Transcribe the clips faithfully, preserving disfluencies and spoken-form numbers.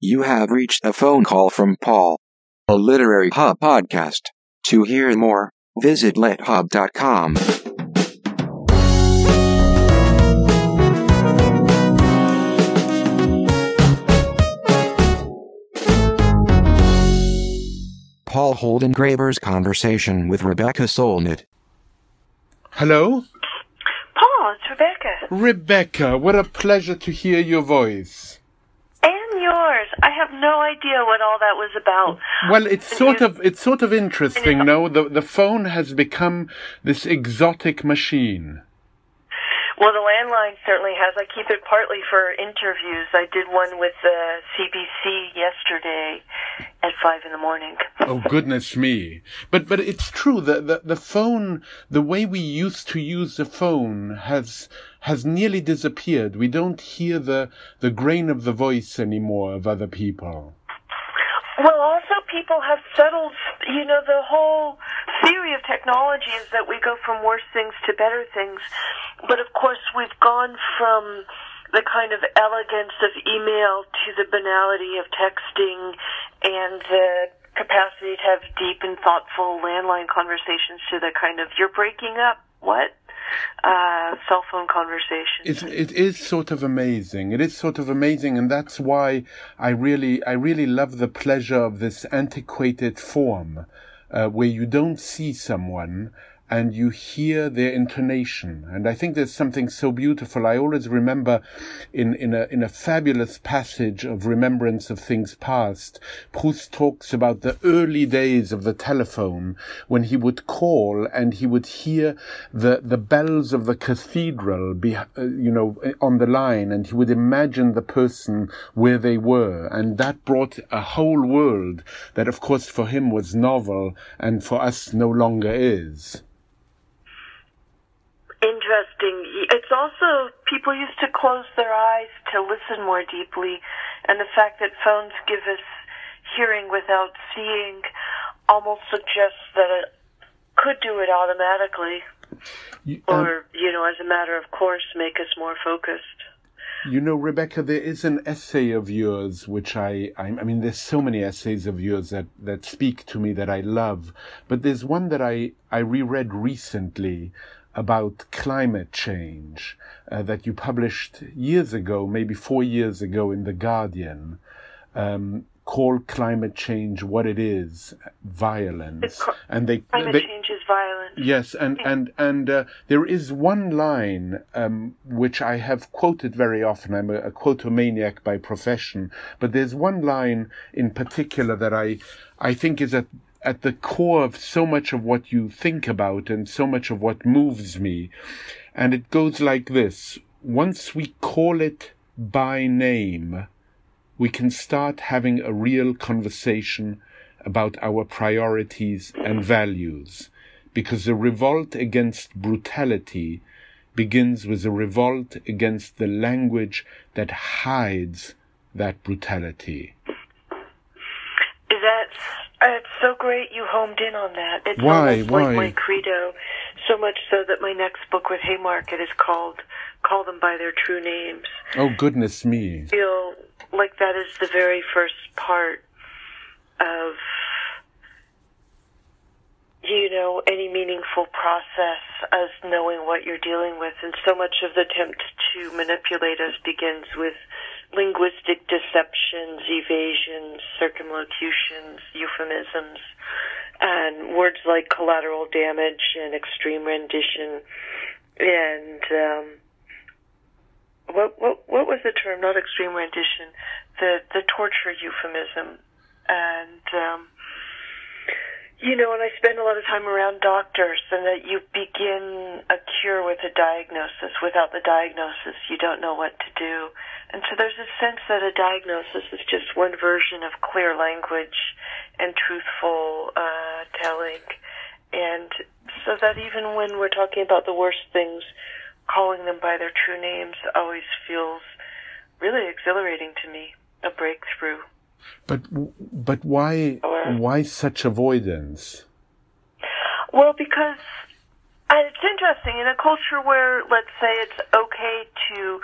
You have reached a phone call from Paul. A Literary Hub podcast. To hear more, visit lit hub dot com. Paul Holdengräber's conversation with Rebecca Solnit. Hello? Paul, it's Rebecca. Rebecca, what a pleasure to hear your voice. And yours. I have no idea what all that was about. Well, it's and sort you... of it's sort of interesting, no? The the phone has become this exotic machine. Well, the landline certainly has. I keep it partly for interviews. I did one with the C B C yesterday at five in the morning. Oh, goodness me. But but it's true that the, the phone, the way we used to use the phone has has nearly disappeared. We don't hear the, the grain of the voice anymore of other people. Well, also people have settled, you know, the whole theory of technology is that we go from worse things to better things. But, of course, we've gone from the kind of elegance of email to the banality of texting and the capacity to have deep and thoughtful landline conversations to the kind of, you're breaking up, what? Uh, cell phone conversations. It's, it is sort of amazing. It is sort of amazing, and that's why I really, I really love the pleasure of this antiquated form, uh, where you don't see someone and you hear their intonation. And I think there's something so beautiful. I always remember in, in a, in a fabulous passage of Remembrance of Things Past, Proust talks about the early days of the telephone when he would call and he would hear the, the bells of the cathedral be, uh, you know, on the line, and he would imagine the person where they were. And that brought a whole world that, of course, for him was novel and for us no longer is. Interesting. It's also people used to close their eyes to listen more deeply, and the fact that phones give us hearing without seeing almost suggests that it could do it automatically, you, um, or, you know, as a matter of course, make us more focused. You know, Rebecca, there is an essay of yours which I, I, I mean, there's so many essays of yours that, that speak to me that I love, but there's one that I, I reread recently about climate change uh, that you published years ago, maybe four years ago in The Guardian, um, called Climate Change What It Is, Violence. Co- and they, climate they, change is violence. Yes, and, and, and uh, there is one line um, which I have quoted very often. I'm a, a quotomaniac by profession, but there's one line in particular that I, I think is a at the core of so much of what you think about and so much of what moves me. And it goes like this. Once we call it by name, we can start having a real conversation about our priorities and values, because the revolt against brutality begins with a revolt against the language that hides that brutality. Is that... Uh, it's so great you homed in on that. It's why, almost why? like my credo, so much so that my next book with Haymarket is called Call Them By Their True Names. Oh, goodness me. I feel like that is the very first part of, you know, any meaningful process as knowing what you're dealing with. And so much of the attempt to manipulate us begins with linguistic deceptions, evasions, circumlocutions, euphemisms, and words like collateral damage and extreme rendition, and um, what what what was the term? Not extreme rendition, the the torture euphemism, and um, you know. And I spend a lot of time around doctors, and that you begin a cure with a diagnosis. Without the diagnosis, you don't know what to do. And so there's a sense that a diagnosis is just one version of clear language and truthful uh, telling. And so that even when we're talking about the worst things, calling them by their true names always feels really exhilarating to me, a breakthrough. But but why or, why such avoidance? Well, because uh, it's interesting. In a culture where, let's say, it's okay to...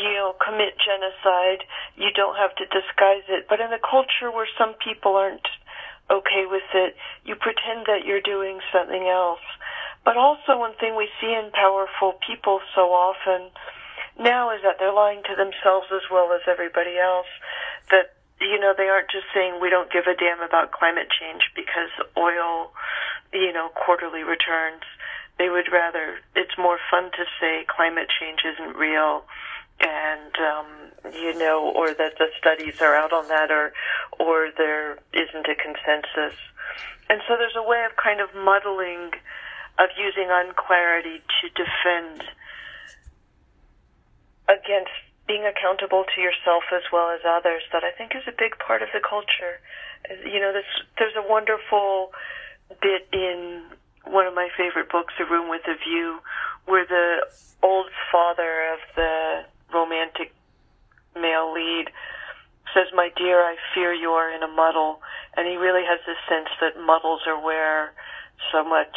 you'll commit genocide, you don't have to disguise it. But in a culture where some people aren't okay with it, you pretend that you're doing something else. But also one thing we see in powerful people so often now is that they're lying to themselves as well as everybody else, that, you know, they aren't just saying we don't give a damn about climate change because oil, you know, quarterly returns. They would rather, it's more fun to say climate change isn't real, and, um, you know, or that the studies are out on that, or, or there isn't a consensus. And so there's a way of kind of muddling, of using unclarity to defend against being accountable to yourself as well as others, that I think is a big part of the culture. You know, this, there's a wonderful bit in one of my favorite books, A Room with a View, where the old father of the romantic male lead says, "My dear, I fear you are in a muddle." And he really has this sense that muddles are where so much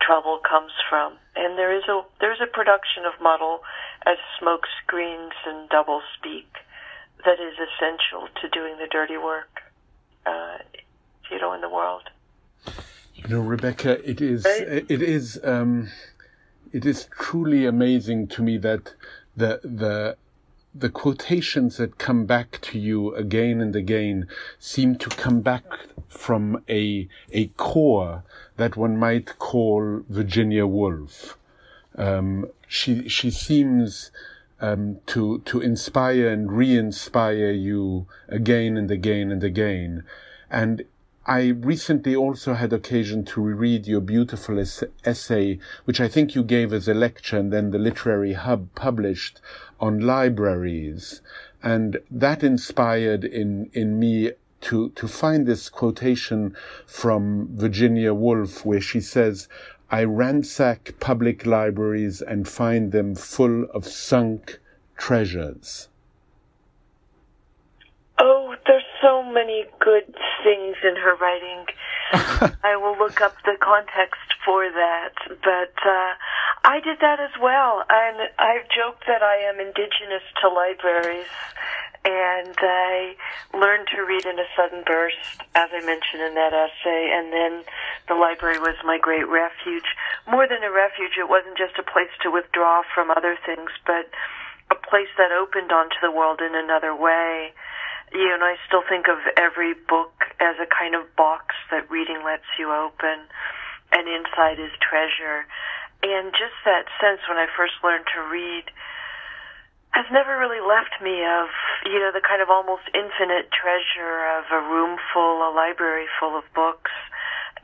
trouble comes from. And there is a there's a production of muddle as smoke screens and double speak that is essential to doing the dirty work, uh, you know, in the world. You know, Rebecca, it is right? it is um, it is truly amazing to me that the the the quotations that come back to you again and again seem to come back from a a core that one might call Virginia Woolf. Um, she she seems um, to to inspire and re-inspire you again and again and again. And I recently also had occasion to reread your beautiful essay, which I think you gave as a lecture and then the Literary Hub published, on libraries, and that inspired in in me to to find this quotation from Virginia Woolf, where she says, "I ransack public libraries and find them full of sunk treasures." Oh, there's so many good things in her writing. I will look up the context for that, but uh I did that as well. And I've joked that I am indigenous to libraries, and I learned to read in a sudden burst, as I mentioned in that essay, and then the library was my great refuge. More than a refuge, it wasn't just a place to withdraw from other things, but a place that opened onto the world in another way. You know, I still think of every book as a kind of box that reading lets you open, and inside is treasure. And just that sense when I first learned to read has never really left me, of, you know, the kind of almost infinite treasure of a room full, a library full of books,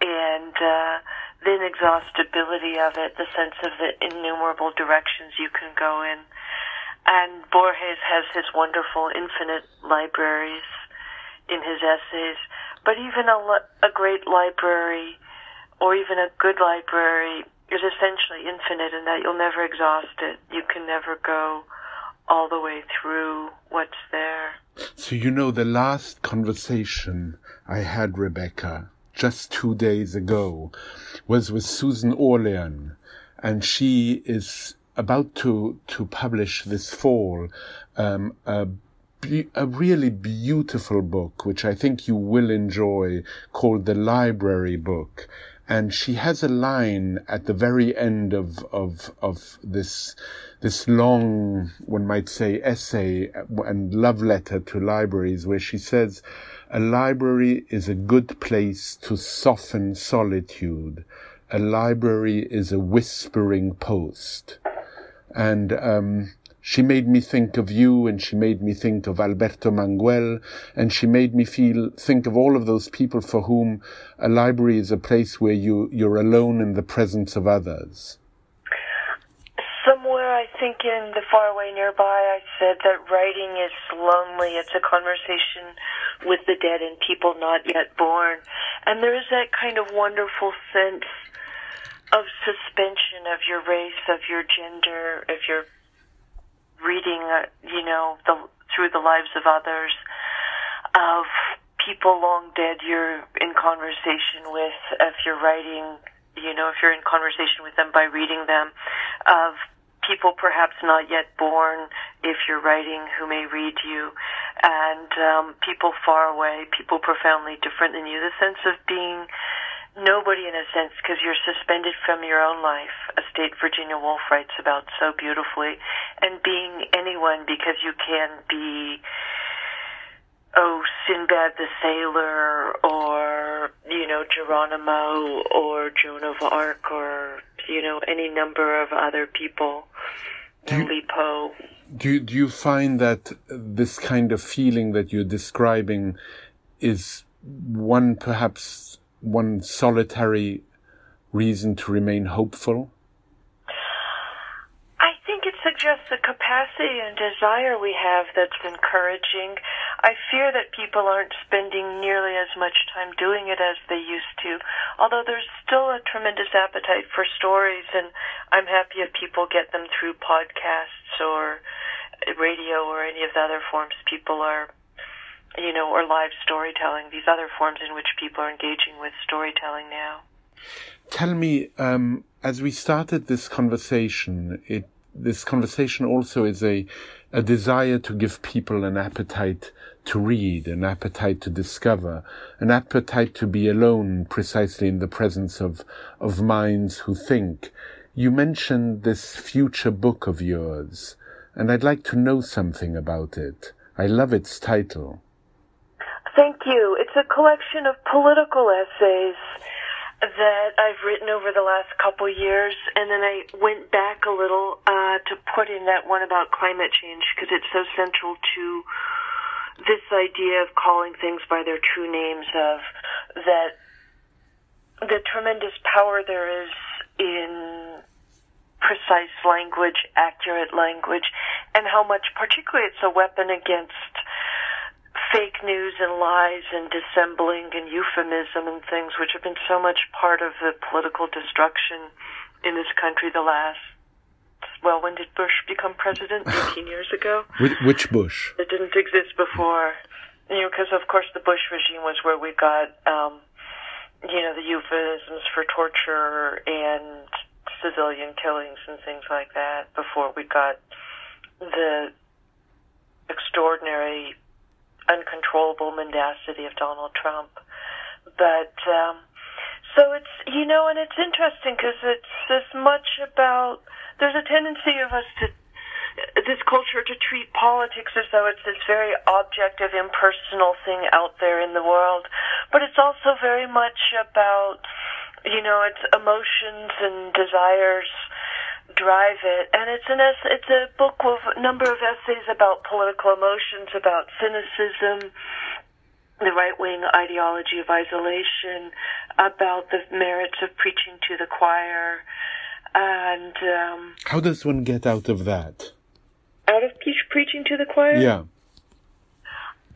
and uh, the inexhaustibility of it, the sense of the innumerable directions you can go in. And Borges has his wonderful infinite libraries in his essays. But even a, a great library, or even a good library, is essentially infinite in that you'll never exhaust it. You can never go all the way through what's there. So, you know, the last conversation I had, Rebecca, just two days ago, was with Susan Orlean, and she is about to to publish this fall um a, be- a really beautiful book, which I think you will enjoy, called The Library Book. And she has a line at the very end of of of this this long, one might say, essay and love letter to libraries, where she says, "A library is a good place to soften solitude. A library is a whispering post." And um she made me think of you, and she made me think of Alberto Manguel, and she made me feel think of all of those people for whom a library is a place where you, you're alone in the presence of others. Somewhere, I think in the faraway nearby, I said that writing is lonely. It's a conversation with the dead and people not yet born. And there is that kind of wonderful sense of suspension of your race, of your gender, of your reading, uh, you know, the, through the lives of others, of people long dead you're in conversation with, if you're writing, you know, if you're in conversation with them by reading them, of people perhaps not yet born, if you're writing, who may read you, and um, people far away, people profoundly different than you, the sense of being nobody in a sense, because you're suspended from your own life, a state Virginia Woolf writes about so beautifully, and being anyone because you can be, oh, Sinbad the Sailor, or, you know, Geronimo, or Joan of Arc, or, you know, any number of other people. Do you, Poe. Do, do you find that this kind of feeling that you're describing is one, perhaps, one solitary reason to remain hopeful? I think it suggests a capacity and desire we have that's encouraging. I fear that people aren't spending nearly as much time doing it as they used to, although there's still a tremendous appetite for stories, and I'm happy if people get them through podcasts or radio or any of the other forms people are, you know, or live storytelling, these other forms in which people are engaging with storytelling now. Tell me, um, as we started this conversation, it, this conversation also is a, a desire to give people an appetite to read, an appetite to discover, an appetite to be alone precisely in the presence of, of minds who think. You mentioned this future book of yours, and I'd like to know something about it. I love its title. Thank you. It's a collection of political essays that I've written over the last couple years, and then I went back a little uh, to put in that one about climate change because it's so central to this idea of calling things by their true names, of that the tremendous power there is in precise language, accurate language, and how much particularly it's a weapon against fake news and lies and dissembling and euphemism and things which have been so much part of the political destruction in this country the last, well, when did Bush become president? eighteen years ago? Which Bush? It didn't exist before. You know, because of course the Bush regime was where we got, um, you know, the euphemisms for torture and civilian killings and things like that, before we got the extraordinary uncontrollable mendacity of Donald Trump. But, um, so it's, you know, and it's interesting because it's as much about, there's a tendency of us to, this culture to treat politics as though it's this very objective, impersonal thing out there in the world. But it's also very much about, you know, it's emotions and desires drive it, and it's an ess- it's a book with a number of essays about political emotions, about cynicism, the right-wing ideology of isolation, about the merits of preaching to the choir, and um, how does one get out of that? Out of pre- preaching to the choir? Yeah.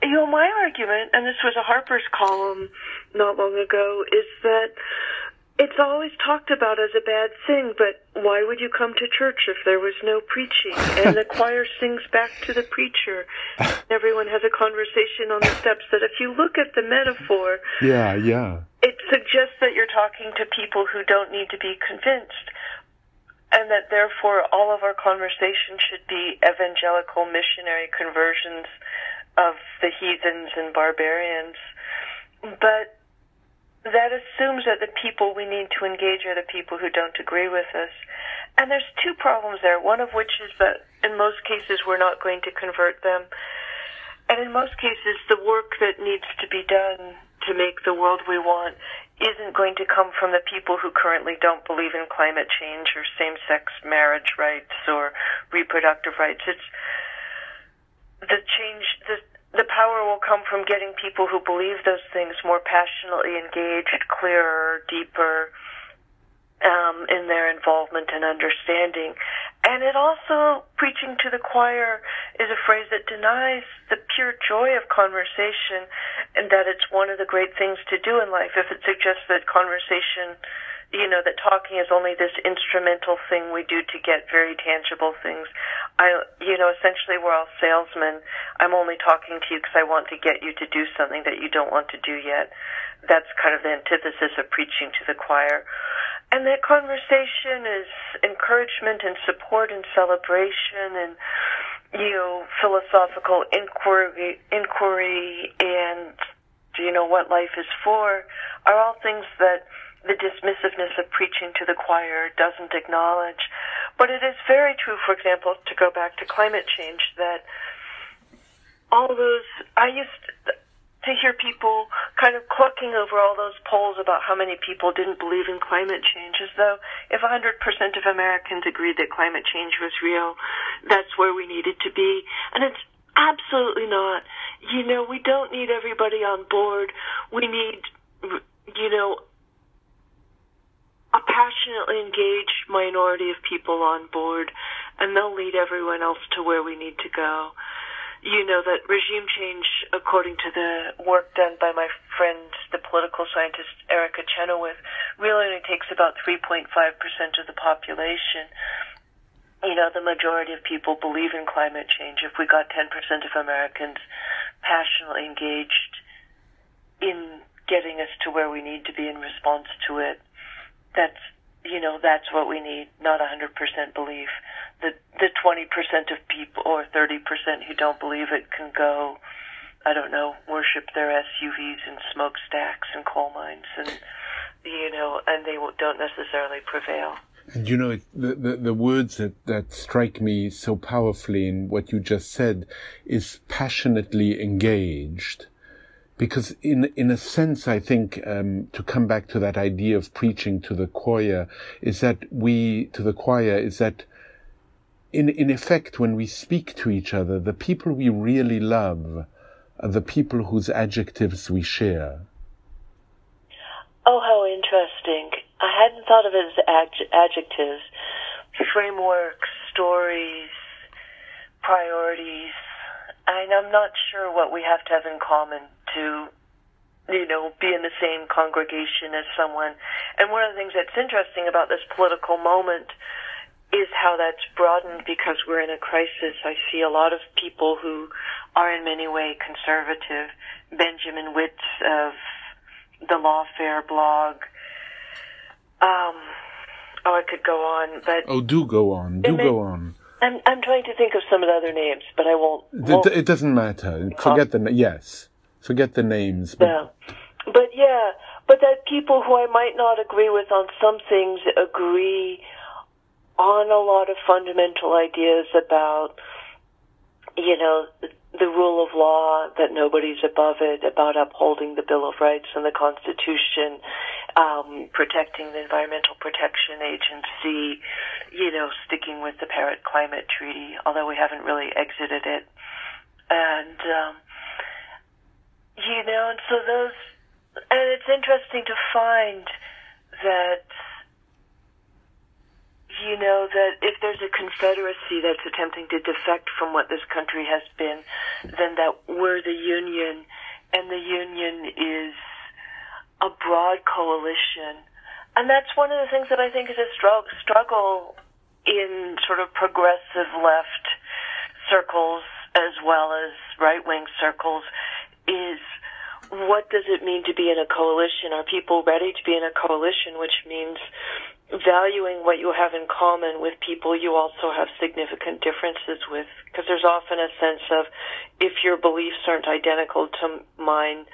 You know, my argument, and this was a Harper's column not long ago, is that it's always talked about as a bad thing, but why would you come to church if there was no preaching? And the choir sings back to the preacher. Everyone has a conversation on the steps that if you look at the metaphor, yeah, yeah, it suggests that you're talking to people who don't need to be convinced, and that therefore all of our conversation should be evangelical missionary conversions of the heathens and barbarians. But that assumes that the people we need to engage are the people who don't agree with us. And there's two problems there, one of which is that in most cases we're not going to convert them. And in most cases, the work that needs to be done to make the world we want isn't going to come from the people who currently don't believe in climate change or same-sex marriage rights or reproductive rights. It's the change... the The power will come from getting people who believe those things more passionately engaged, clearer, deeper um, in their involvement and understanding. And it also, preaching to the choir is a phrase that denies the pure joy of conversation and that it's one of the great things to do in life. If it suggests that conversation, you know, that talking is only this instrumental thing we do to get very tangible things, I, you know, essentially we're all salesmen. I'm only talking to you because I want to get you to do something that you don't want to do yet. That's kind of the antithesis of preaching to the choir. And that conversation is encouragement and support and celebration and, you know, philosophical inquiry, inquiry and, you know, what life is for are all things that the dismissiveness of preaching to the choir doesn't acknowledge. But it is very true, for example, to go back to climate change, that all those, I used to, to hear people kind of clucking over all those polls about how many people didn't believe in climate change, as though if one hundred percent of Americans agreed that climate change was real, that's where we needed to be. And it's absolutely not. You know, we don't need everybody on board. We need, you know, a passionately engaged minority of people on board, and they'll lead everyone else to where we need to go. You know, that regime change, according to the work done by my friend, the political scientist Erica Chenoweth, really only takes about three point five percent of the population. You know, the majority of people believe in climate change. If we got ten percent of Americans passionately engaged in getting us to where we need to be in response to it, that's, you know, that's what we need, not one hundred percent belief. The the twenty percent of people or thirty percent who don't believe it can go, I don't know, worship their S U Vs and smokestacks and coal mines, and, you know, and they don't necessarily prevail. And, you know, the, the, the words that, that strike me so powerfully in what you just said is passionately engaged. Because in, in a sense, I think, um, to come back to that idea of preaching to the choir is that we, to the choir is that in, in effect, when we speak to each other, the people we really love are the people whose adjectives we share. Oh, how interesting. I hadn't thought of it as ad- adjectives, frameworks, stories, priorities. And I'm not sure what we have to have in common to, you know, be in the same congregation as someone. And one of the things that's interesting about this political moment is how that's broadened because we're in a crisis. I see a lot of people who are in many ways conservative. Benjamin Wittes of the Lawfare blog. Um, oh, I could go on, but oh, do go on, do go on. I'm I'm trying to think of some of the other names, but I won't. won't. It, it doesn't matter. Forget the yes. Forget the names. But... No, but yeah, but that people who I might not agree with on some things agree on a lot of fundamental ideas about, you know, the rule of law, that nobody's above it, about upholding the Bill of Rights and the Constitution, um, protecting the Environmental Protection Agency, you know, sticking with the Paris Climate Treaty, although we haven't really exited it. And, um, you know, and so those, and it's interesting to find that, you know, that if there's a confederacy that's attempting to defect from what this country has been, then that we're the union, and the union is a broad coalition. And that's one of the things that I think is a struggle in sort of progressive left circles as well as right-wing circles is, what does it mean to be in a coalition? Are people ready to be in a coalition, which means valuing what you have in common with people you also have significant differences with? Because there's often a sense of, if your beliefs aren't identical to mine,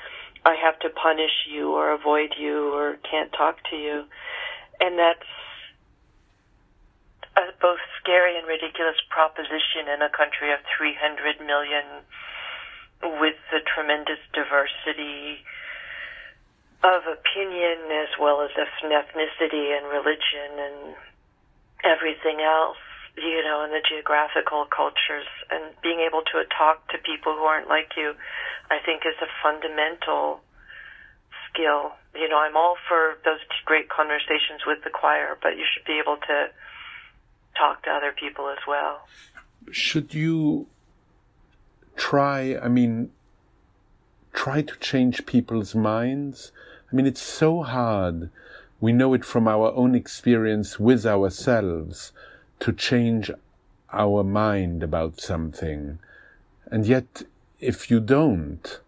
I have to punish you or avoid you or can't talk to you. And that's a both scary and ridiculous proposition in a country of three hundred million with the tremendous diversity of opinion as well as ethnicity and religion and everything else, you know, and the geographical cultures, and being able to talk to people who aren't like you, I think is a fundamental skill. You know, I'm all for those great conversations with the choir, but you should be able to talk to other people as well. Should you try, I mean, try to change people's minds? I mean, it's so hard. We know it from our own experience with ourselves to change our mind about something. And yet, if you don't,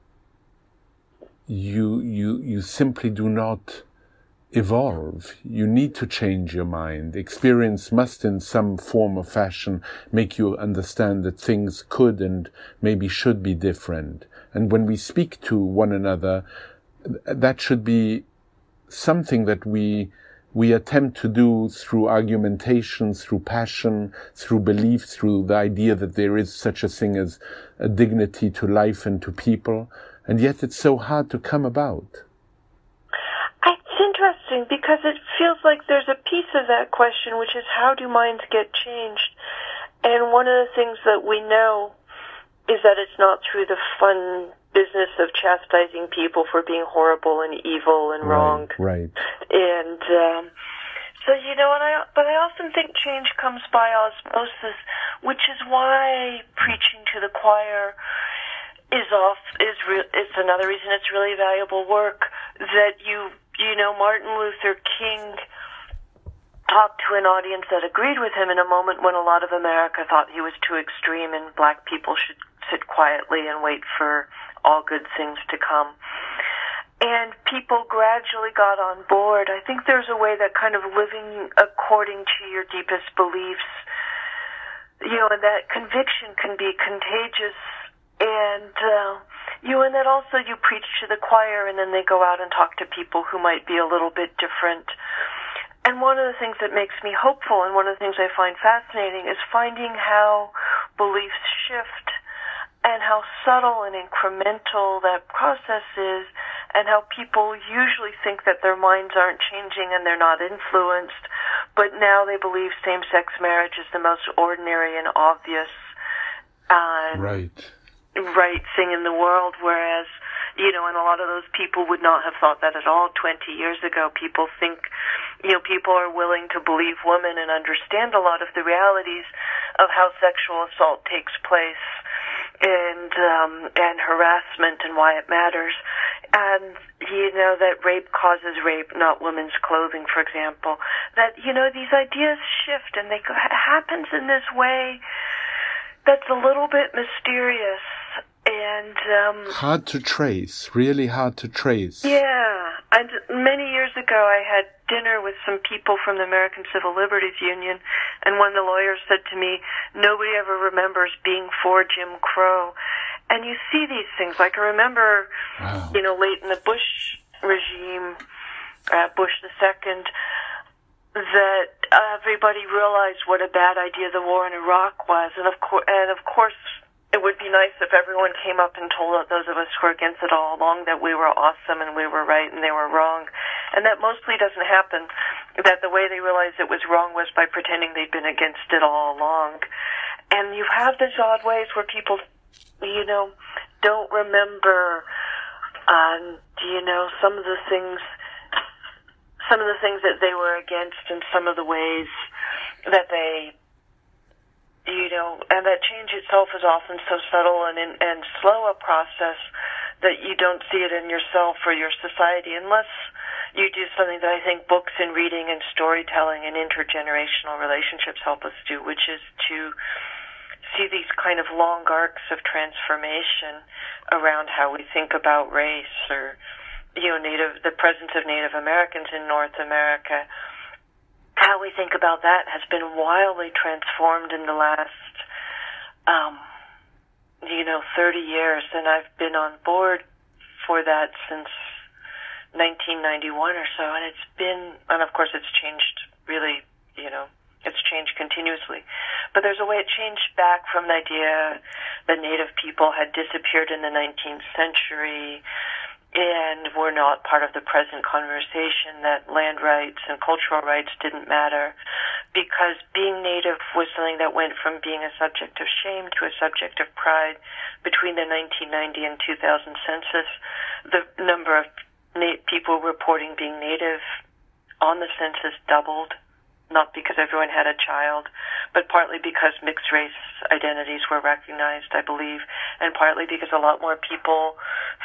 you, you, you simply do not evolve. You need to change your mind. Experience must in some form or fashion make you understand that things could and maybe should be different. And when we speak to one another, that should be something that we we attempt to do through argumentation, through passion, through belief, through the idea that there is such a thing as a dignity to life and to people. And yet it's so hard to come about. Interesting, because it feels like there's a piece of that question, which is how do minds get changed? And one of the things that we know is that it's not through the fun business of chastising people for being horrible and evil and wrong. Right. right. And um, so, you know, and I, but I often think change comes by osmosis, which is why preaching to the choir is off, is re- it's another reason it's really valuable work that you. You know, Martin Luther King talked to an audience that agreed with him in a moment when a lot of America thought he was too extreme and black people should sit quietly and wait for all good things to come. And people gradually got on board. I think there's a way that kind of living according to your deepest beliefs, you know, and that conviction can be contagious. And uh, you, and then also you preach to the choir, and then they go out and talk to people who might be a little bit different. And one of the things that makes me hopeful, and one of the things I find fascinating, is finding how beliefs shift, and how subtle and incremental that process is, and how people usually think that their minds aren't changing and they're not influenced, but now they believe same-sex marriage is the most ordinary and obvious. Uh, right. right thing in the world, whereas, you know, and a lot of those people would not have thought that at all twenty years ago. People think, you know, people are willing to believe women and understand a lot of the realities of how sexual assault takes place and um, and harassment and why it matters. And, you know, that rape causes rape, not women's clothing, for example. That, you know, these ideas shift, and they it happens in this way that's a little bit mysterious. And um, hard to trace, really hard to trace. Yeah, and many years ago I had dinner with some people from the American Civil Liberties Union, and one of the lawyers said to me, nobody ever remembers being for Jim Crow. And you see these things, like I remember, wow. you know, late in the Bush regime, uh, Bush the Second, that everybody realized what a bad idea the war in Iraq was, and of course, and of course. It would be nice if everyone came up and told those of us who are against it all along that we were awesome and we were right and they were wrong. And that mostly doesn't happen, that the way they realized it was wrong was by pretending they'd been against it all along. And you have these odd ways where people, you know, don't remember, um, you know, some of the things, some of the things that they were against and some of the ways that they... You know, and that change itself is often so subtle and in, and slow a process that you don't see it in yourself or your society unless you do something that I think books and reading and storytelling and intergenerational relationships help us do, which is to see these kind of long arcs of transformation around how we think about race or, you know, Native, the presence of Native Americans in North America. How we think about that has been wildly transformed in the last, um, you know, thirty years, and I've been on board for that since nineteen ninety-one or so, and it's been, and of course it's changed really, you know, it's changed continuously. But there's a way it changed back from an idea that Native people had disappeared in the nineteenth century, and were not part of the present conversation, that land rights and cultural rights didn't matter because being Native was something that went from being a subject of shame to a subject of pride. Between the nineteen ninety and two thousand census, the number of na- people reporting being Native on the census doubled, not because everyone had a child, but partly because mixed race identities were recognized, I believe, and partly because a lot more people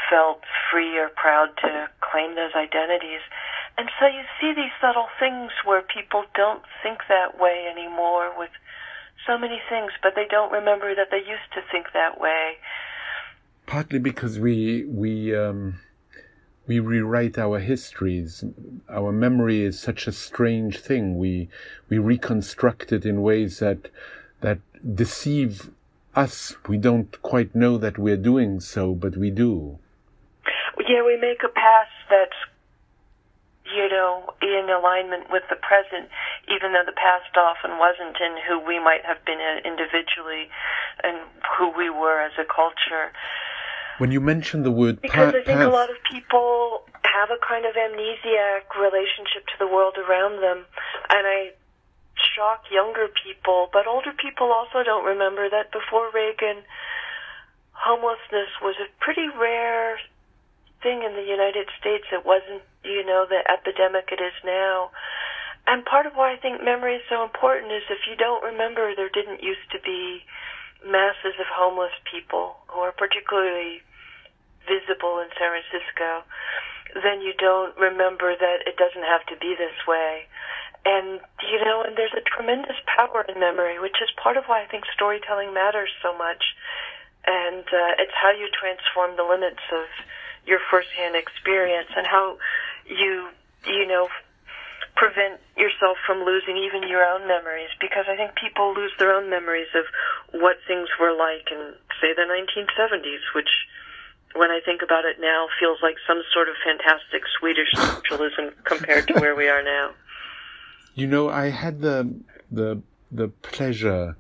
felt free or proud to claim those identities. And so you see these subtle things where people don't think that way anymore with so many things, but they don't remember that they used to think that way. Partly because we we um, we rewrite our histories. Our memory is such a strange thing. We we reconstruct it in ways that that deceive us. We don't quite know that we're doing so, but we do. Yeah, we make a past that's, you know, in alignment with the present, even though the past often wasn't, in who we might have been individually and who we were as a culture. When you mention the word past... Because I think a lot of people have a kind of amnesiac relationship to the world around them, and I shock younger people, but older people also don't remember that before Reagan, homelessness was a pretty rare thing in the United States. It wasn't, you know, the epidemic it is now. And part of why I think memory is so important is if you don't remember, there didn't used to be masses of homeless people who are particularly visible in San Francisco, then you don't remember that it doesn't have to be this way. And, you know, and there's a tremendous power in memory, which is part of why I think storytelling matters so much. And uh, it's how you transform the limits of your firsthand experience and how you, you know, prevent yourself from losing even your own memories, because I think people lose their own memories of what things were like in, say, the nineteen seventies, which, when I think about it now, feels like some sort of fantastic Swedish socialism compared to where we are now. You know, I had the the the pleasure,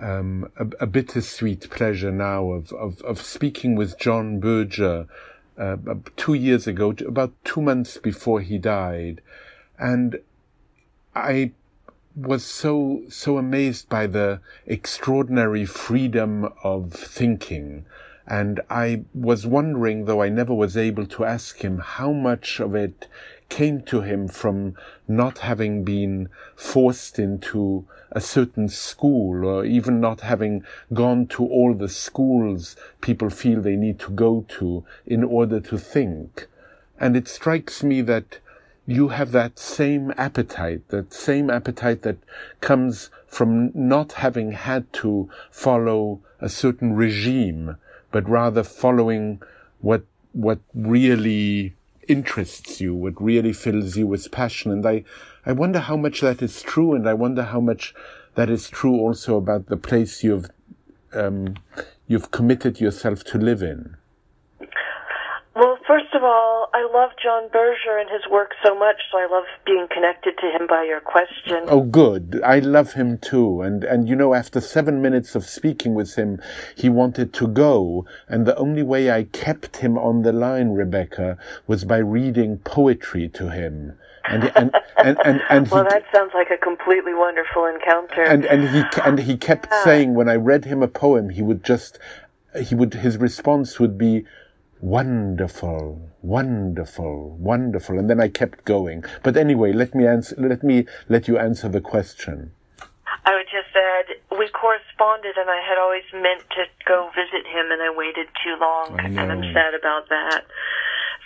um, a, a bittersweet pleasure now, of, of, of speaking with John Berger uh, two years ago, about two months before he died. And I was so so amazed by the extraordinary freedom of thinking. And I was wondering, though I never was able to ask him, how much of it came to him from not having been forced into a certain school, or even not having gone to all the schools people feel they need to go to in order to think. And it strikes me that you have that same appetite, that same appetite that comes from not having had to follow a certain regime, but rather following what what really interests you, what really fills you with passion. And I, I wonder how much that is true, and I wonder how much that is true also about the place you've um, you've committed yourself to live in. Well, first of all, I love John Berger and his work so much, so I love being connected to him by your question. Oh, good. I love him too. And, and you know, after seven minutes of speaking with him, he wanted to go. And the only way I kept him on the line, Rebecca, was by reading poetry to him. And, and, and, and, and well, he, that sounds like a completely wonderful encounter. And, and, he, and he kept yeah. saying, when I read him a poem, he would just, he would, his response would be, wonderful, wonderful, wonderful. And then I kept going. But anyway, let me answer, let me let you answer the question. I would just add, we corresponded, and I had always meant to go visit him, and I waited too long, and I'm sad about that.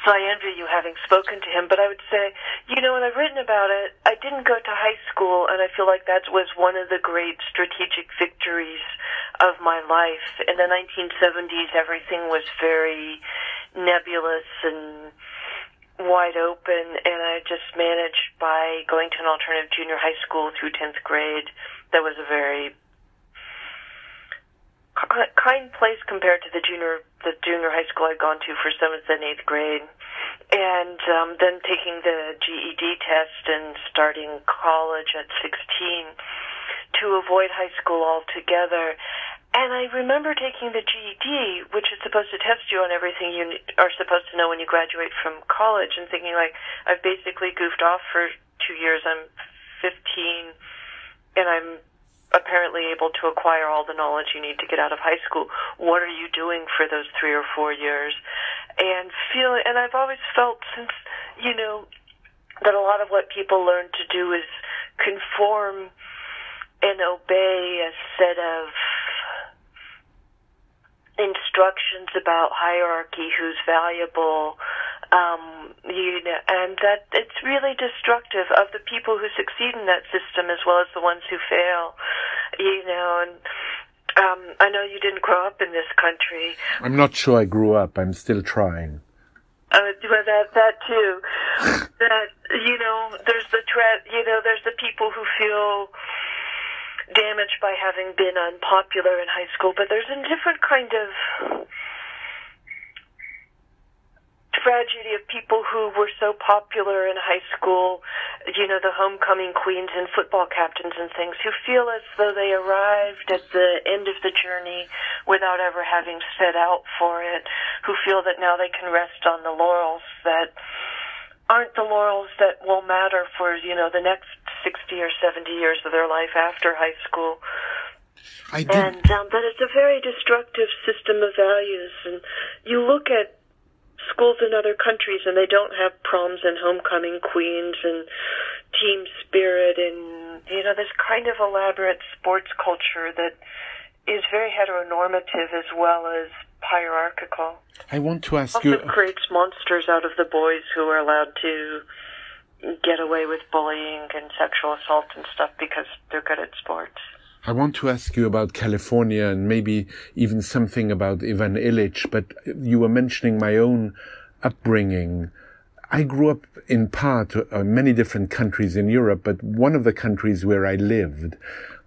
So I envy you having spoken to him. But I would say, you know, when I've written about it, I didn't go to high school, and I feel like that was one of the great strategic victories of my life. In the nineteen seventies, everything was very nebulous and wide open, and I just managed by going to an alternative junior high school through tenth grade. That was a very kind place compared to the junior the junior high school I'd gone to for seventh and eighth grade, and um, then taking the G E D test and starting college at sixteen to avoid high school altogether. And I remember taking the G E D, which is supposed to test you on everything you are supposed to know when you graduate from college, and thinking, like, I've basically goofed off for two years. I'm fifteen, and I'm apparently able to acquire all the knowledge you need to get out of high school. What are you doing for those three or four years? And feel, and I've always felt since, you know, that a lot of what people learn to do is conform and obey a set of instructions about hierarchy, who's valuable, um, you know, and that it's really destructive of the people who succeed in that system as well as the ones who fail, you know. And um, I know you didn't grow up in this country. I'm not sure I grew up. I'm still trying. Uh, well, that that too. That you know, there's the tra- you know, there's the people who feel damaged by having been unpopular in high school, but there's a different kind of tragedy of people who were so popular in high school, you know, the homecoming queens and football captains and things, who feel as though they arrived at the end of the journey without ever having set out for it, who feel that now they can rest on the laurels that aren't the laurels that will matter for, you know, the next sixty or seventy years of their life after high school. I do. And um, that it's a very destructive system of values. And you look at schools in other countries, and they don't have proms and homecoming queens and team spirit and, you know, this kind of elaborate sports culture that is very heteronormative as well as hierarchical. I want to ask also you... Also creates monsters out of the boys who are allowed to get away with bullying and sexual assault and stuff because they're good at sports. I want to ask you about California and maybe even something about Ivan Illich, but you were mentioning my own upbringing. I grew up in part uh, many different countries in Europe, but one of the countries where I lived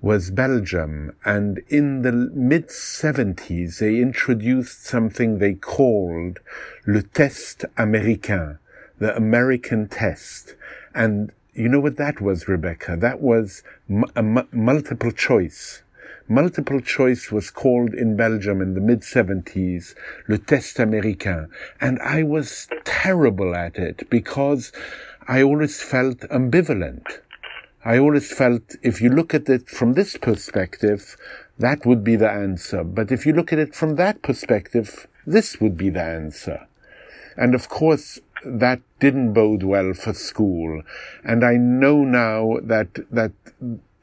was Belgium. And in the mid-seventies, they introduced something they called le test américain, the American test. And you know what that was, Rebecca? That was m- a m- multiple choice. Multiple choice was called in Belgium in the mid-seventies, le test américain. And I was terrible at it because I always felt ambivalent. I always felt if you look at it from this perspective, that would be the answer. But if you look at it from that perspective, this would be the answer. And of course, that didn't bode well for school. And I know now that that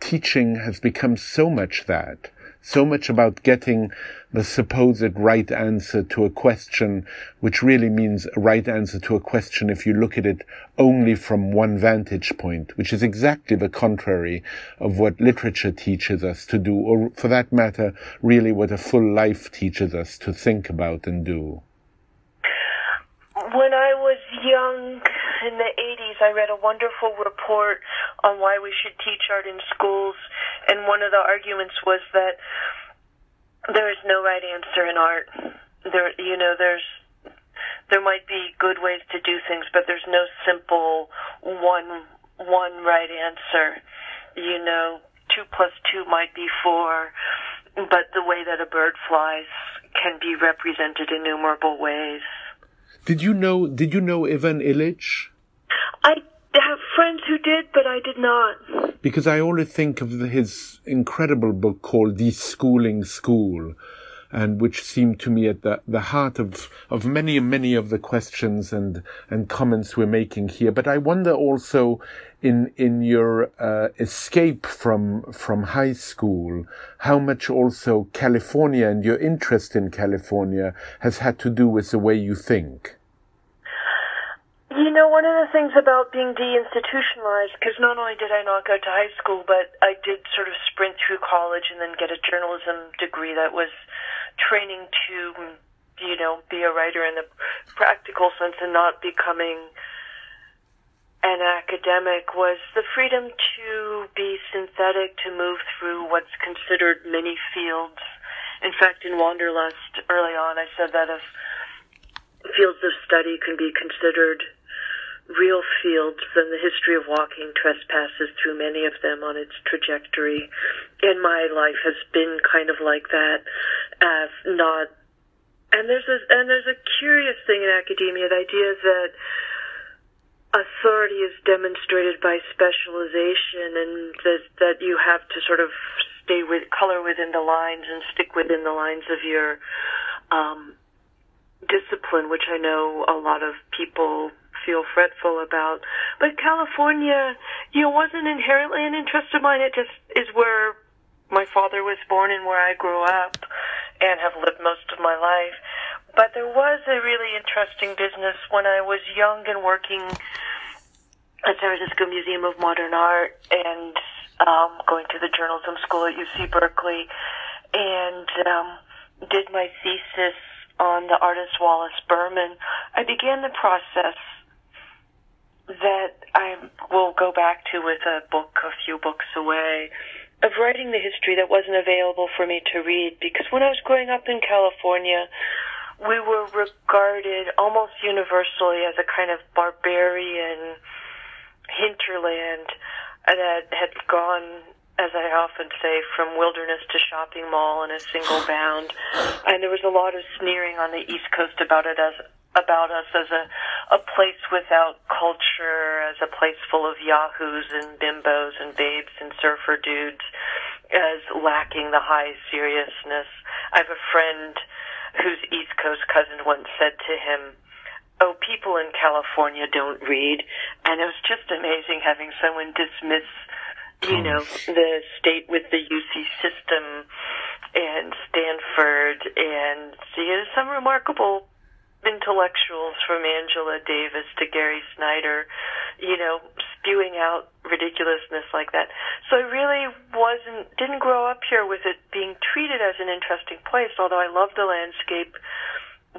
teaching has become so much that, so much about getting the supposed right answer to a question, which really means a right answer to a question if you look at it only from one vantage point, which is exactly the contrary of what literature teaches us to do, or for that matter, really what a full life teaches us to think about and do. When I was young, in the eighties, I read a wonderful report on why we should teach art in schools, and one of the arguments was that there is no right answer in art. There, you know, there's there might be good ways to do things, but there's no simple one one right answer. You know, two plus two might be four, but the way that a bird flies can be represented innumerable ways. Did you know, did you know Ivan Illich? I have friends who did, but I did not. Because I only think of his incredible book called The Schooling School, and which seemed to me at the, the heart of, of many, many of the questions and, and comments we're making here. But I wonder also in, in your, uh, escape from, from high school, how much also California and your interest in California has had to do with the way you think. You know, one of the things about being deinstitutionalized, because not only did I not go to high school, but I did sort of sprint through college and then get a journalism degree that was training to, you know, be a writer in the practical sense and not becoming an academic, was the freedom to be synthetic, to move through what's considered many fields. In fact, in Wanderlust early on, I said that if fields of study can be considered real fields, and the history of walking trespasses through many of them on its trajectory. And my life has been kind of like that. Uh, not, and there's a and there's a curious thing in academia: the idea that authority is demonstrated by specialization, and that that you have to sort of stay with color within the lines and stick within the lines of your um, discipline, which I know a lot of people feel fretful about. But California, you know, wasn't inherently an interest of mine. It just is where my father was born and where I grew up and have lived most of my life. But there was a really interesting business when I was young and working at San Francisco Museum of Modern Art and um, going to the journalism school at U C Berkeley, and um, did my thesis on the artist Wallace Berman, I began the process that I will go back to with a book a few books away of writing the history that wasn't available for me to read, because when I was growing up in California, we were regarded almost universally as a kind of barbarian hinterland that had gone, as I often say, from wilderness to shopping mall in a single bound. And there was a lot of sneering on the East Coast about it as about us as a, a place without culture, as a place full of yahoos and bimbos and babes and surfer dudes, as lacking the high seriousness. I have a friend whose East Coast cousin once said to him, "Oh, people in California don't read." And it was just amazing having someone dismiss, you know, the state with the U C system and Stanford and, you know, some remarkable intellectuals from Angela Davis to Gary Snyder, you know, spewing out ridiculousness like that. So I really wasn't, didn't grow up here with it being treated as an interesting place, although I loved the landscape,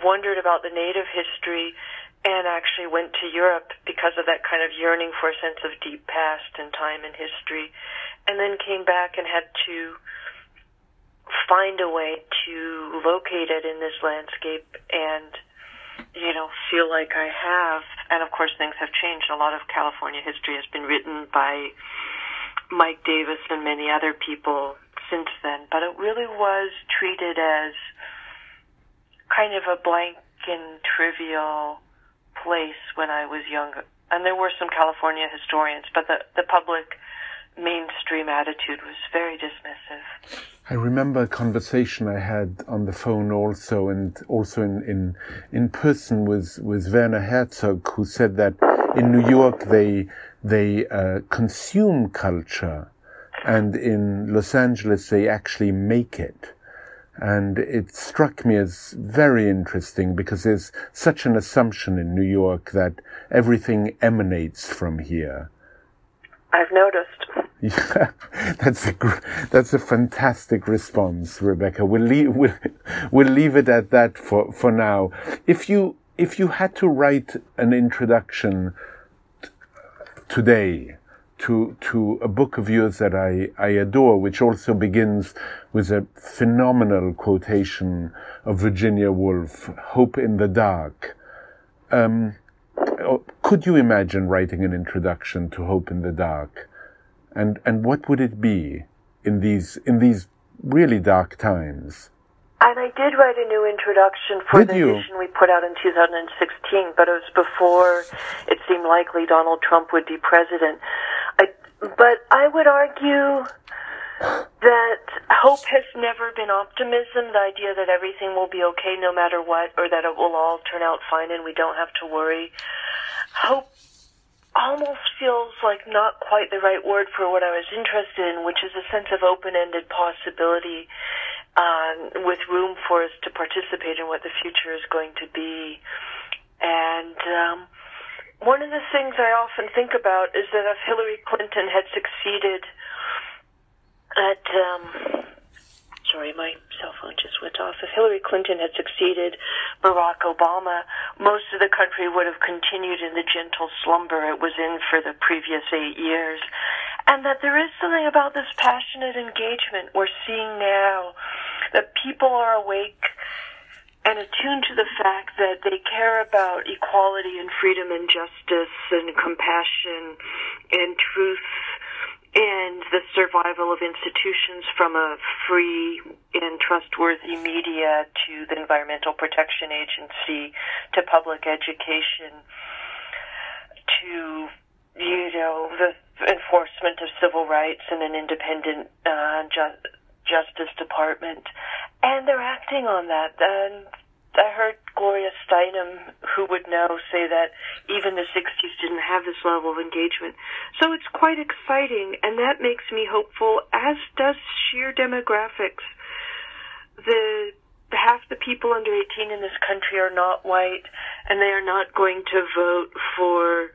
wondered about the native history, and actually went to Europe because of that kind of yearning for a sense of deep past and time and history, and then came back and had to find a way to locate it in this landscape and, you know, feel like I have. And of course things have changed. A lot of California history has been written by Mike Davis and many other people since then, but it really was treated as kind of a blank and trivial place when I was younger. And there were some California historians, but the, the public mainstream attitude was very dismissive. I remember a conversation I had on the phone also, and also in, in, in person with, with Werner Herzog, who said that in New York they, they, uh, consume culture, and in Los Angeles they actually make it. And it struck me as very interesting, because there's such an assumption in New York that everything emanates from here. I've noticed. Yeah, that's a that's a fantastic response, Rebecca. We'll leave we'll, we'll leave it at that for, for now. If you if you had to write an introduction t today to to a book of yours that I I adore, which also begins with a phenomenal quotation of Virginia Woolf, "Hope in the Dark." Um, Could you imagine writing an introduction to Hope in the Dark? And and what would it be in these in these really dark times? And I did write a new introduction for did the you? edition we put out in two thousand sixteen, but it was before it seemed likely Donald Trump would be president. I, but I would argue that hope has never been optimism, the idea that everything will be okay no matter what, or that it will all turn out fine and we don't have to worry. Hope almost feels like not quite the right word for what I was interested in, which is a sense of open-ended possibility, um, with room for us to participate in what the future is going to be. And um, one of the things I often think about is that if Hillary Clinton had succeeded at, um, sorry, my cell phone just went off. If Hillary Clinton had succeeded Barack Obama, most of the country would have continued in the gentle slumber it was in for the previous eight years. And that there is something about this passionate engagement we're seeing now, that people are awake and attuned to the fact that they care about equality and freedom and justice and compassion and truth and the survival of institutions, from a free and trustworthy media to the Environmental Protection Agency to public education to, you know, the enforcement of civil rights and an independent uh, ju justice department. And they're acting on that. And I heard Gloria Steinem, who would know, say that even the sixties didn't have this level of engagement. So it's quite exciting, and that makes me hopeful, as does sheer demographics. The half the people under eighteen in this country are not white, and they are not going to vote for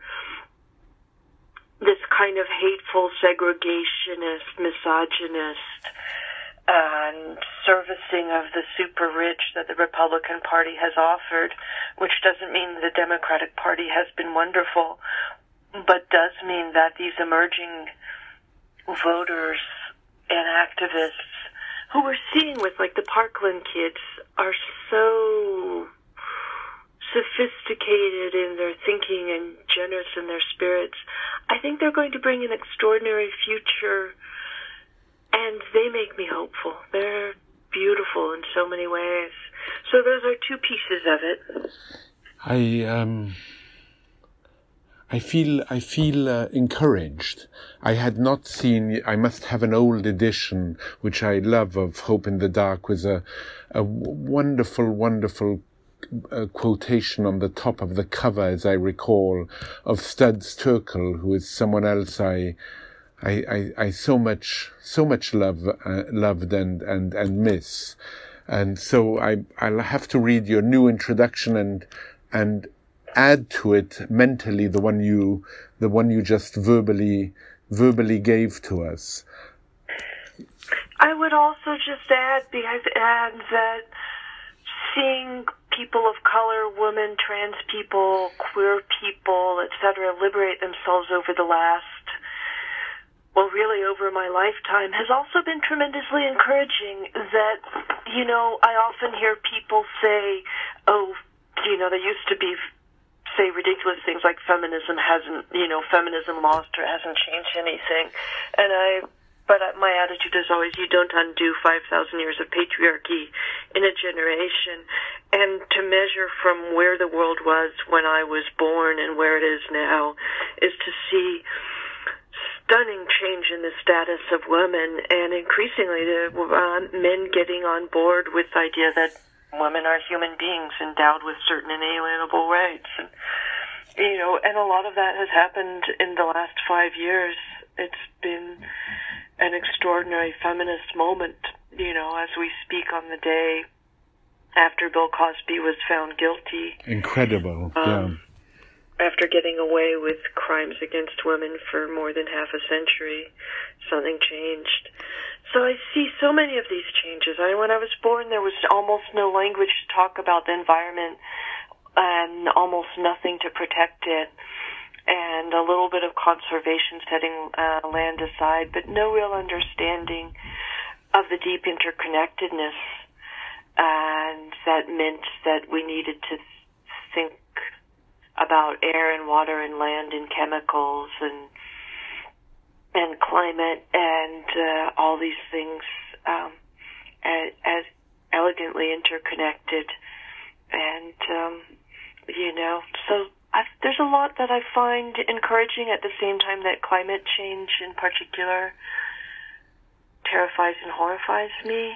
this kind of hateful segregationist, misogynist, and servicing of the super rich that the Republican Party has offered, which doesn't mean the Democratic Party has been wonderful, but does mean that these emerging voters and activists who we're seeing with, like, the Parkland kids are so sophisticated in their thinking and generous in their spirits. I think they're going to bring an extraordinary future, and they make me hopeful. They're beautiful in so many ways. So those are two pieces of it. I um, I feel I feel uh, encouraged. I had not seen. I must have an old edition, which I love, of Hope in the Dark, with a a wonderful, wonderful. A quotation on the top of the cover, as I recall, of Studs Terkel, who is someone else I, I, I, I so much, so much love, uh, loved and, and, and miss. And so I, I'll have to read your new introduction and, and add to it mentally the one you, the one you just verbally, verbally gave to us. I would also just add, add that seeing people of color, women, trans people, queer people, et cetera, liberate themselves over the last, well, really over my lifetime, has also been tremendously encouraging. That, you know, I often hear people say, oh, you know, there used to be, say, ridiculous things like feminism hasn't, you know, feminism lost or hasn't changed anything. And I... But my attitude is always, you don't undo five thousand years of patriarchy in a generation. And to measure from where the world was when I was born and where it is now is to see stunning change in the status of women, and increasingly the, uh, men getting on board with the idea that women are human beings endowed with certain inalienable rights. And, you know, and a lot of that has happened in the last five years. It's been an extraordinary feminist moment, you know, as we speak on the day after Bill Cosby was found guilty. Incredible, um, yeah. After getting away with crimes against women for more than half a century, something changed. So I see so many of these changes. I, when I was born, there was almost no language to talk about the environment and almost nothing to protect it, and a little bit of conservation, setting uh, land aside, but no real understanding of the deep interconnectedness, and that meant that we needed to think about air and water and land and chemicals and and climate and uh, all these things um, as, as elegantly interconnected, and um, you know, so. I've, there's a lot that I find encouraging at the same time that climate change in particular terrifies and horrifies me.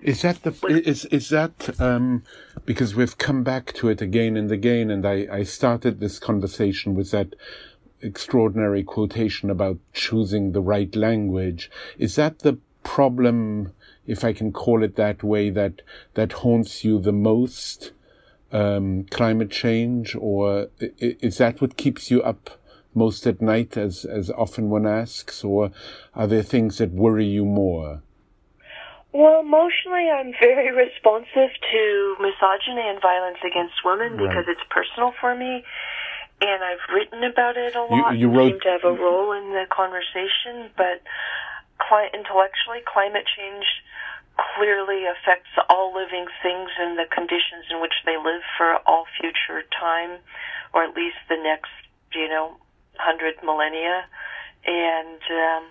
Is that the is is that um, because we've come back to it again and again, and I, I started this conversation with that extraordinary quotation about choosing the right language. Is that the problem, if I can call it that way, that that haunts you the most? Um, climate change, or is that what keeps you up most at night, as, as often one asks, or are there things that worry you more? Well, emotionally, I'm very responsive to misogyny and violence against women, right, because it's personal for me, and I've written about it a lot. You, you wrote... I seem to have a role in the conversation, but cli- intellectually, climate change clearly affects all living things and the conditions in which they live for all future time, or at least the next, you know, hundred millennia. And, um,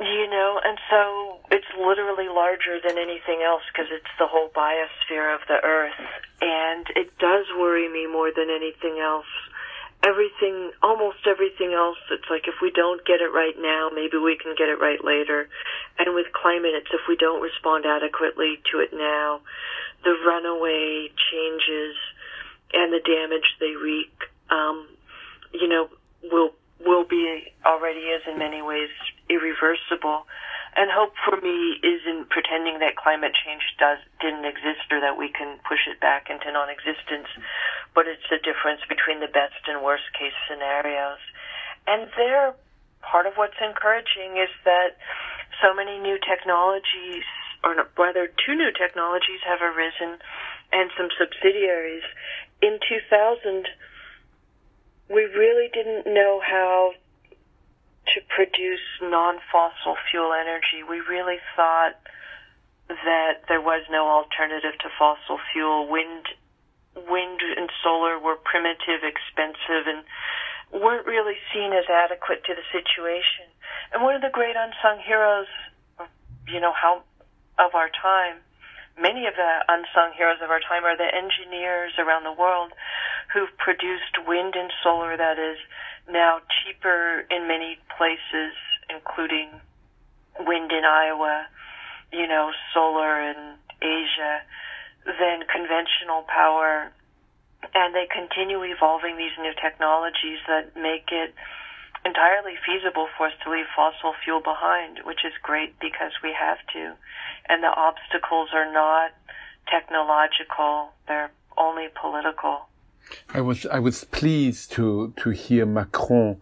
you know, and so it's literally larger than anything else because it's the whole biosphere of the Earth. And it does worry me more than anything else. Everything, almost everything else, it's like if we don't get it right now, maybe we can get it right later. And with climate, it's if we don't respond adequately to it now, the runaway changes and the damage they wreak, um, you know, will will be, already is in many ways, irreversible. And hope for me isn't pretending that climate change does didn't exist or that we can push it back into non-existence, but it's the difference between the best and worst case scenarios. And there, part of what's encouraging is that so many new technologies, or rather two new technologies have arisen and some subsidiaries. In two thousand, we really didn't know how to produce non-fossil fuel energy. We really thought that there was no alternative to fossil fuel. Wind wind and solar were primitive, expensive, and weren't really seen as adequate to the situation. And one of the great unsung heroes, you know, how of our time, many of the unsung heroes of our time are the engineers around the world who've produced wind and solar that is now cheaper in many places, including wind in Iowa, you know, solar in Asia, than conventional power. And they continue evolving these new technologies that make it entirely feasible for us to leave fossil fuel behind, which is great because we have to. And the obstacles are not technological, they're only political. I was I was pleased to, to hear Macron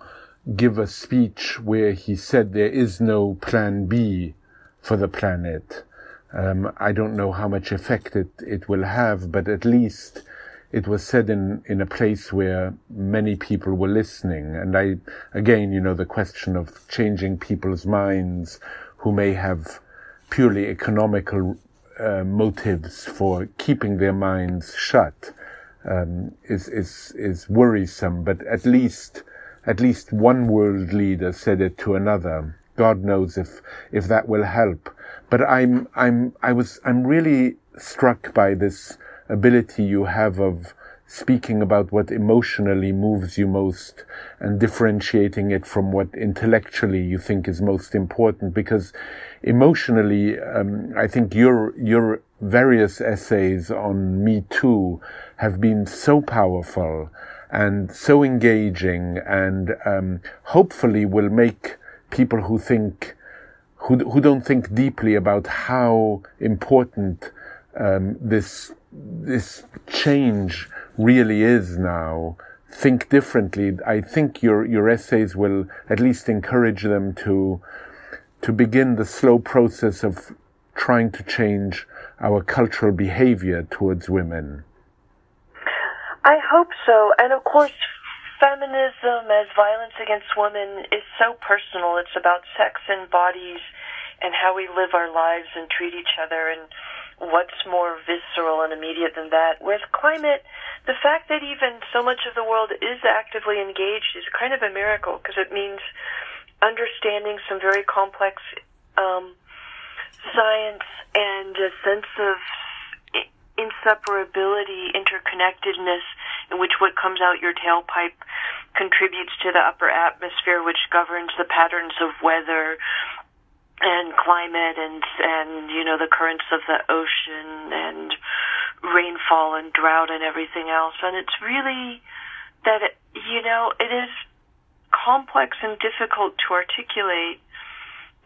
give a speech where he said there is no plan B for the planet. Um, I don't know how much effect it, it will have, but at least it was said in, in a place where many people were listening. And I, again, you know, the question of changing people's minds who may have purely economical uh, motives for keeping their minds shut um, is, is, is worrisome. But at least, at least one world leader said it to another. God knows if, if that will help. But I'm, I'm, I was, I'm really struck by this ability you have of speaking about what emotionally moves you most and differentiating it from what intellectually you think is most important. Because emotionally, um, I think your your various essays on Me Too have been so powerful and so engaging, and um, hopefully will make people who think who who don't think deeply about how important um, this. This change really is now. Think differently. I think your your essays will at least encourage them to to begin the slow process of trying to change our cultural behavior towards women. I hope so. And of course, feminism as violence against women is so personal. It's about sex and bodies and how we live our lives and treat each other, and what's more visceral and immediate than that? With climate, the fact that even so much of the world is actively engaged is kind of a miracle, because it means understanding some very complex um, science and a sense of inseparability, interconnectedness, in which what comes out your tailpipe contributes to the upper atmosphere, which governs the patterns of weather and climate and, and, you know, the currents of the ocean and rainfall and drought and everything else. And it's really that, it, you know, it is complex and difficult to articulate.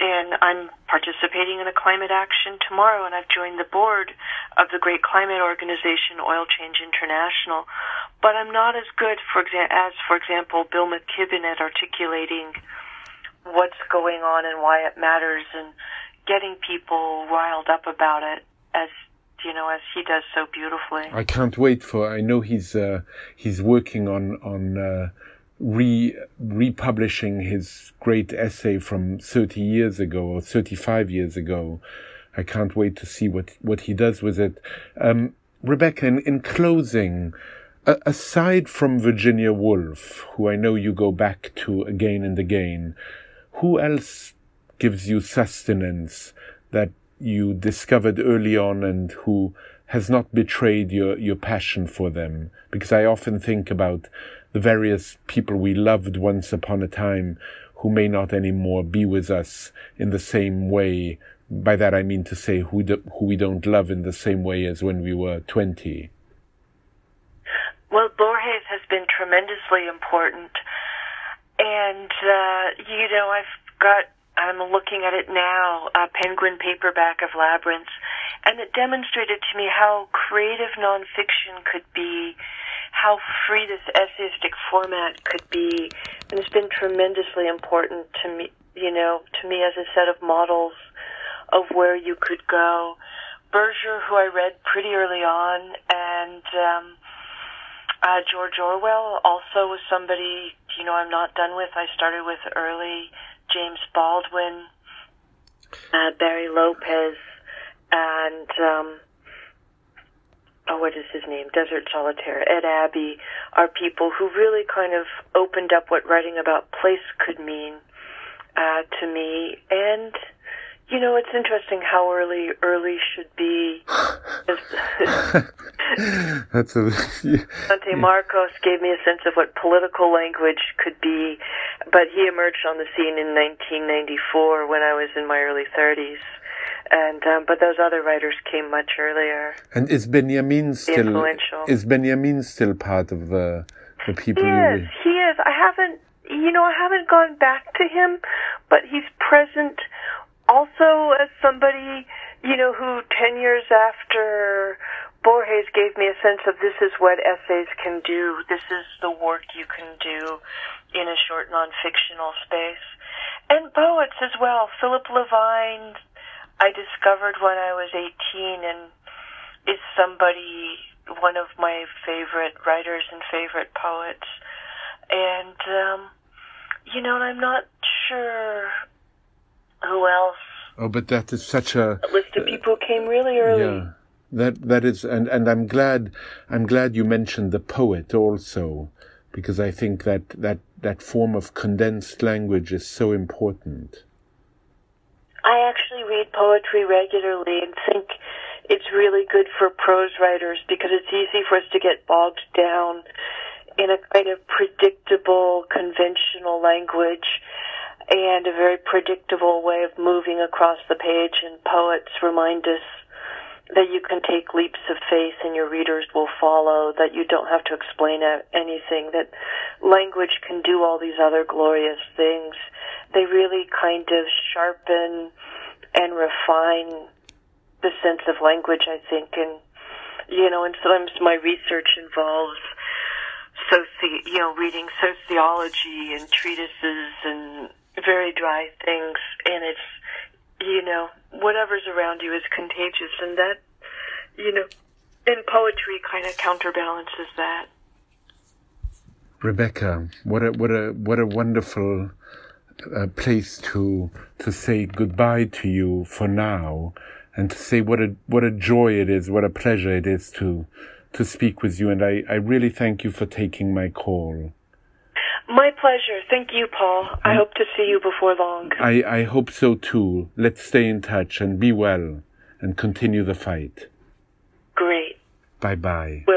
And I'm participating in a climate action tomorrow, and I've joined the board of the great climate organization, Oil Change International. But I'm not as good, for exa- as, for example, Bill McKibben at articulating what's going on and why it matters and getting people riled up about it, as you know, as he does so beautifully. I can't wait for, I know he's uh, he's working on on uh, re republishing his great essay from thirty years ago or thirty-five years ago. I can't wait to see what what he does with it. um Rebecca, in, in closing, uh, aside from Virginia Woolf, who I know you go back to again and again, who else gives you sustenance that you discovered early on and who has not betrayed your, your passion for them? Because I often think about the various people we loved once upon a time who may not anymore be with us in the same way. By that I mean to say who, do, who we don't love in the same way as when we were twenty. Well, Borges has been tremendously important. And, uh, you know, I've got, I'm looking at it now, a Penguin paperback of Labyrinth, and it demonstrated to me how creative nonfiction could be, how free this essayistic format could be, and it's been tremendously important to me, you know, to me as a set of models of where you could go. Berger, who I read pretty early on, and um, uh, George Orwell also was somebody, you know, I'm not done with. I started with early James Baldwin, uh, Barry Lopez, and, um, oh, what is his name? Desert Solitaire, Ed Abbey, are people who really kind of opened up what writing about place could mean uh, to me. And, you know, it's interesting how early early should be. That's a, yeah, Dante Marcos gave me a sense of what political language could be, but he emerged on the scene in nineteen ninety-four when I was in my early thirties, and um, but those other writers came much earlier. And is Benjamin still is Benjamin still part of uh, the people? He is. You... He is. I haven't, you know, I haven't gone back to him, but he's present. Also, as somebody, you know, who ten years after Borges gave me a sense of this is what essays can do, this is the work you can do in a short non-fictional space. And poets as well. Philip Levine, I discovered when I was eighteen, and is somebody, one of my favorite writers and favorite poets. And, um, you know, I'm not sure... Who else? Oh, but that is such a, a list of people who came really early. Yeah, that that is, and, and I'm glad, I'm glad you mentioned the poet also, because I think that that that form of condensed language is so important. I actually read poetry regularly and think it's really good for prose writers because it's easy for us to get bogged down in a kind of predictable, conventional language. And a very predictable way of moving across the page, and poets remind us that you can take leaps of faith and your readers will follow, that you don't have to explain anything, that language can do all these other glorious things. They really kind of sharpen and refine the sense of language, I think. And, you know, and sometimes my research involves soci- you know, reading sociology and treatises and very dry things, and it's, you know, whatever's around you is contagious, and that, you know, and poetry kind of counterbalances that. Rebecca, what a what a what a wonderful uh, place to to say goodbye to you for now, and to say what a what a joy it is, what a pleasure it is to to speak with you, and I I really thank you for taking my call. My pleasure. Thank you, Paul. I um, hope to see you before long. I, I hope so, too. Let's stay in touch and be well and continue the fight. Great. Bye-bye. Well-